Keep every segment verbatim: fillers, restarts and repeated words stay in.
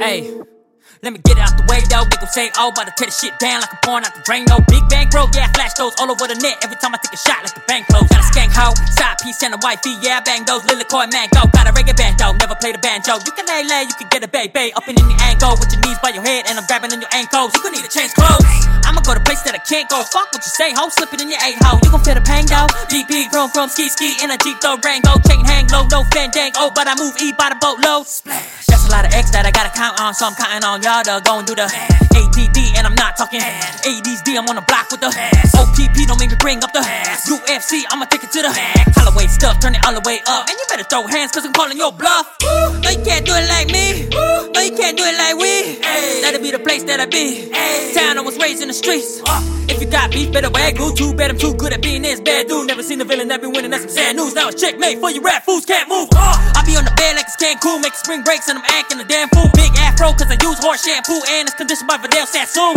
Hey, let me get it out the way, though. Make them say, oh, about to tear the shit down like I'm pouring out the drain, no. Big bang, bro, yeah, I flash those all over the net. Every time I take a shot, like the bank close. Got a skank hoe, side piece and a wifey, yeah, I bang those. Lily Coy, man, go. Got a reggae band, though, never play the banjo. You can lay, lay, you can get a bay, bay. Up and in your angle, with your knees by your head, and I'm grabbing in your ankles. You gon' need to change clothes. I'ma go to places that I can't go. Fuck what you say, ho, slip it in your eight, ho. You gon' feel the pain, though. D P, grown from ski, ski, in a Jeep, though, Rango. Chain hang low, no fandango, oh, but I move E by the boat, low. Splash. That's a lot of X that I gotta count on, so I'm counting on y'all to go and do the A D D, and I'm not talking A D D. I'm on the block with the O P P, don't make me bring up the U F C, I'ma take it to the Holloway stuff, turn it all the way up. And you better throw hands, cause I'm calling your bluff. No, you can't do it like me. No, you can't do it like we. That'll be the place that I be. Town I was raised in the streets. If you got beef, better wag glue. Too bad I'm too good at being this bad dude. Never seen a villain that be winning, that's some sad news. Now it's checkmate for you rap fools, can't move. I be on the bed like it's Cancun, make spring breaks and I'm acting a damn fool. Big afro, cause I use horse shampoo and it's conditioned by Vidal Sassoon.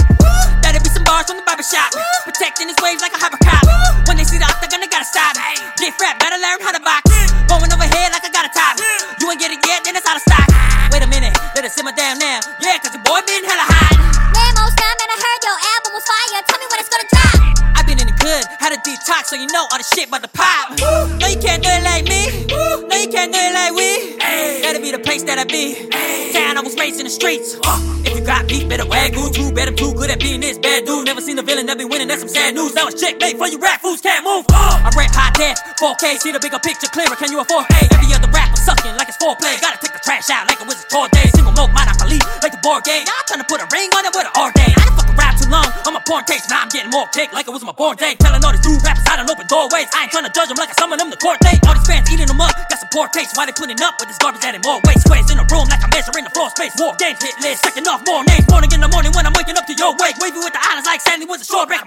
That'll be some bars from the barber shop, protecting his waves like a hypercop. When they see the octagon, they gotta stop. Get rap, better learn how to box. Going overhead like I got a top. You ain't get it yet, then it's out of stock. Wait a minute, let it simmer down now. Yeah, cause your boy been hella hot. Man, most time, and I heard your album was fire. Tell me when it's gonna drop. I been in the hood, had a detox, so you know all the shit about the pop. No, you can't do it like me. No, you can't do it like we. That'll be the place that I be. Town I was raised in the streets. If you got beef, better wag glue. Too bad I'm too good at being this bad dude. Never seen a villain that be winning, that's some sad news. Now it's checkmate for you rap fools, can't move. I rap high death, four K, see the bigger picture clearer. Can you afford hey? Every other rapper sucking like it's foreplay. Gotta take the trash out like it was a tour day. Single mode monopoly, like the board game. Y'all tryna put a ring on it with an R-Day. I done fucking rap too long, I'm a porn taste. Now I'm getting more kick like it was my born day. Telling all these new rappers I done open doorways. I ain't tryna judge them like I summon them to court date. All these fans eating them up, got some poor taste. Why they putting up with this garbage adding more weight? Squares in a room like I'm measuring the floor space. War games hit list, checking off more names. Morning in the morning when I'm waking up to your wake. Wavy with the islands like Sandy was a short break.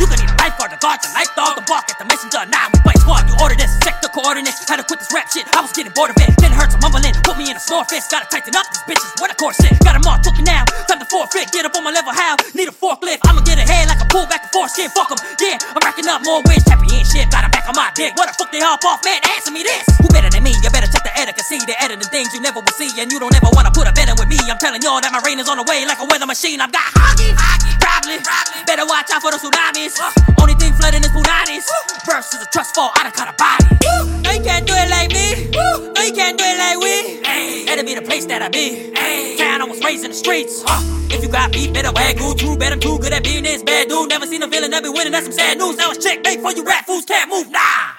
You can need a lifeguard to guard your life, dog. The bark at the messenger, nah, we fight squad. You order this, check the coordinates. Had to quit this rap shit, I was getting bored of it. Then heard some mumbling, put me in a snore fist. Gotta tighten up these bitches, what a corset. Got them all took it now, time to forfeit. Get up on my level, how? Need a forklift, I'ma get ahead like a pull back and foreskin. Fuck em, yeah, I'm racking up more wins. Happy and shit, got them back on my dick. What the fuck they hop off, man, answer me this. Who better than me? You better check the etiquette. See, they're editing things you never will see. And you don't ever wanna put a bet in with me. I'm telling y'all that my rain is on the way like a weather machine. I've got hockey, hockey, probably. probably. Better watch out for the tsunamis. Uh. Only thing flooding is punanis. Uh. Burst is a trust fall, I done caught a body. Woo. No, you can't do it like me. Woo. No, you can't do it like we. Ay. That'll be the place that I be. Ay. Town I was raised in the streets. Uh. If you got beef, better wag glue. True, bet I'm too good at being this bad dude. Never seen a villain that be winning, that's some sad news. Now it's checkmate for you rap fools, can't move, nah.